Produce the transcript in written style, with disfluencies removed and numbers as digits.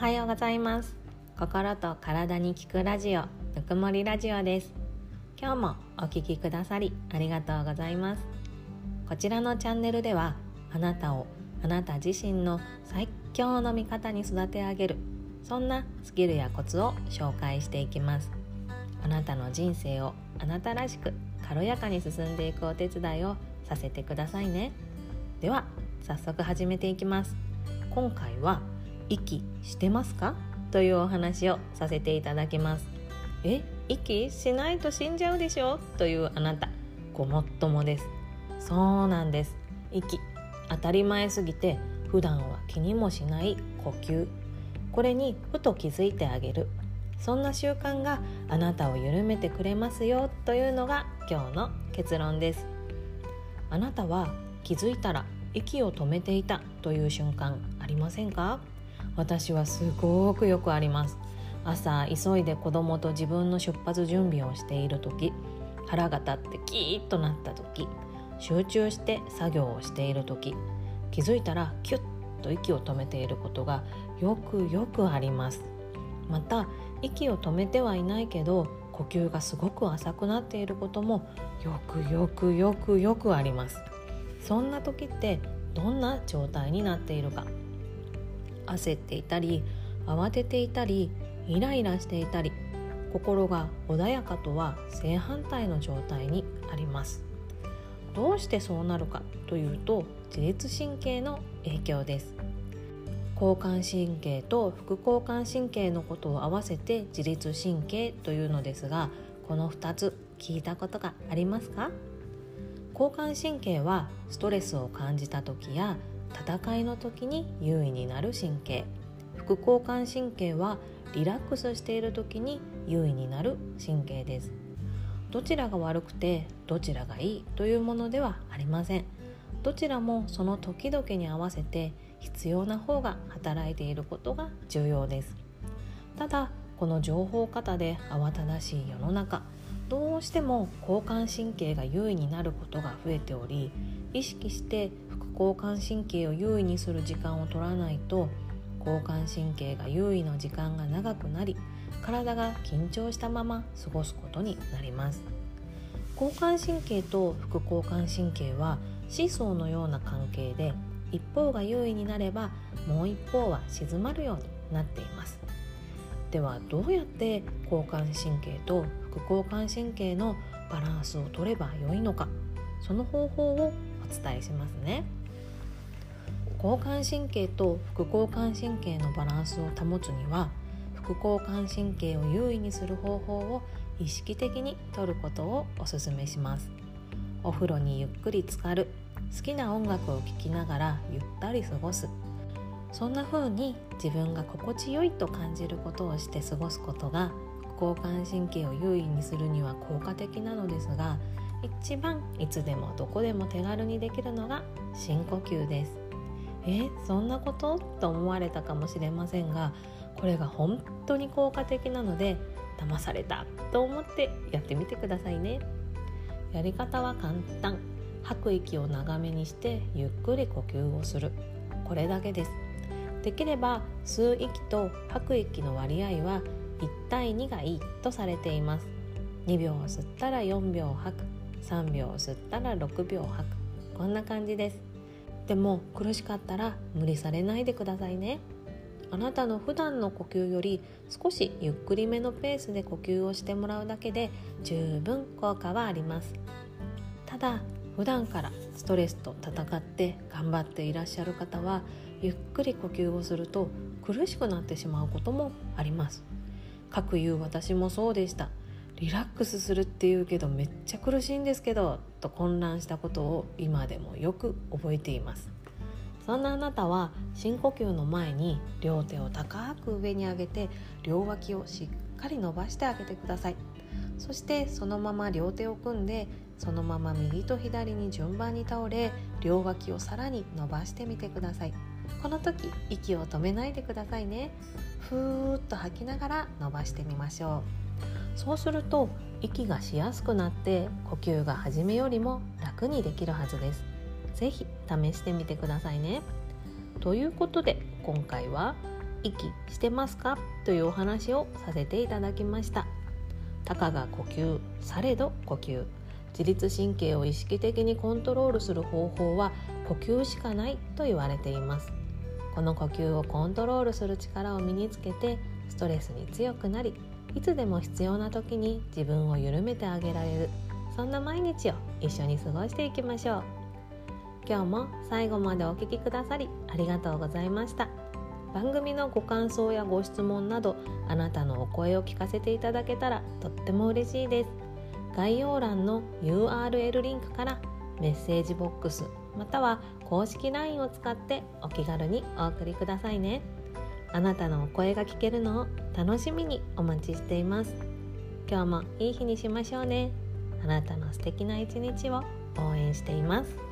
おはようございます。心と体に聞くラジオ、ぬくもりラジオです。今日もお聞きくださりありがとうございます。こちらのチャンネルでは、あなたをあなた自身の最強の味方に育て上げる、そんなスキルやコツを紹介していきます。あなたの人生をあなたらしく軽やかに進んでいくお手伝いをさせてくださいね。では早速始めていきます。今回は息してますかというお話をさせていただきます。息しないと死んじゃうでしょというあなた、ごもっともです。そうなんです。息、当たり前すぎて普段は気にもしない呼吸、これにふと気づいてあげる、そんな習慣があなたを緩めてくれますよというのが今日の結論です。あなたは気づいたら息を止めていたという瞬間ありませんか？私はすごくよくあります。朝急いで子供と自分の出発準備をしている時、腹が立ってキーッとなった時、集中して作業をしている時、気づいたらキュッと息を止めていることがよくあります。また息を止めてはいないけど呼吸がすごく浅くなっていることもよくあります。そんな時ってどんな状態になっているか。焦っていたり慌てていたりイライラしていたり、心が穏やかとは正反対の状態にあります。どうしてそうなるかというと、自律神経の影響です。交感神経と副交感神経のことを合わせて自律神経というのですが、この2つ聞いたことがありますか？交感神経はストレスを感じた時や戦いの時に優位になる神経、副交感神経はリラックスしている時に優位になる神経です。どちらが悪くてどちらがいいというものではありません。どちらもその時々に合わせて必要な方が働いていることが重要です。ただこの情報過多で慌ただしい世の中、どうしても交感神経が優位になることが増えており、意識して副交感神経を優位にする時間を取らないと、交感神経が優位の時間が長くなり、体が緊張したまま過ごすことになります。交感神経と副交感神経はシーソーのような関係で、一方が優位になればもう一方は静まるようになっています。ではどうやって交感神経と副交感神経のバランスを取れば良いのか、その方法をお伝えしますね。交感神経と副交感神経のバランスを保つには、副交感神経を優位にする方法を意識的に取ることをお勧めします。お風呂にゆっくり浸かる、好きな音楽を聴きながらゆったり過ごす、そんな風に自分が心地よいと感じることをして過ごすことが交感神経を優位にするには効果的なのですが、一番いつでもどこでも手軽にできるのが深呼吸です。そんなことと思われたかもしれませんが、これが本当に効果的なので騙されたと思ってやってみてくださいね。やり方は簡単。吐く息を長めにしてゆっくり呼吸をする、これだけです。できれば吸う息と吐く息の割合は1対2がいいとされています。2秒吸ったら4秒吐く、3秒吸ったら6秒吐く、こんな感じです。でも苦しかったら無理されないでくださいね。あなたの普段の呼吸より少しゆっくりめのペースで呼吸をしてもらうだけで十分効果はあります。ただ普段からストレスと戦って頑張っていらっしゃる方は、ゆっくり呼吸をすると苦しくなってしまうこともあります。かくいう私もそうでした。リラックスするっていうけどめっちゃ苦しいんですけどと混乱したことを今でもよく覚えています。そんなあなたは深呼吸の前に両手を高く上に上げて、両脇をしっかり伸ばしてあげてください。そしてそのまま両手を組んで、そのまま右と左に順番に倒れ、両脇をさらに伸ばしてみてください。この時息を止めないでくださいね。ふーっと吐きながら伸ばしてみましょう。そうすると息がしやすくなって、呼吸が初めよりも楽にできるはずです。ぜひ試してみてくださいね。ということで今回は息してますかというお話をさせていただきました。たかが呼吸されど呼吸、自律神経を意識的にコントロールする方法は呼吸しかないと言われています。この呼吸をコントロールする力を身につけて、ストレスに強くなり、いつでも必要な時に自分を緩めてあげられる、そんな毎日を一緒に過ごしていきましょう。今日も最後までお聞きくださりありがとうございました。番組のご感想やご質問など、あなたのお声を聞かせていただけたらとっても嬉しいです。概要欄の URL リンクからメッセージボックスまたは公式 LINE を使ってお気軽にお送りくださいね。あなたのお声が聞けるのを楽しみにお待ちしています。今日もいい日にしましょうね。あなたの素敵な一日を応援しています。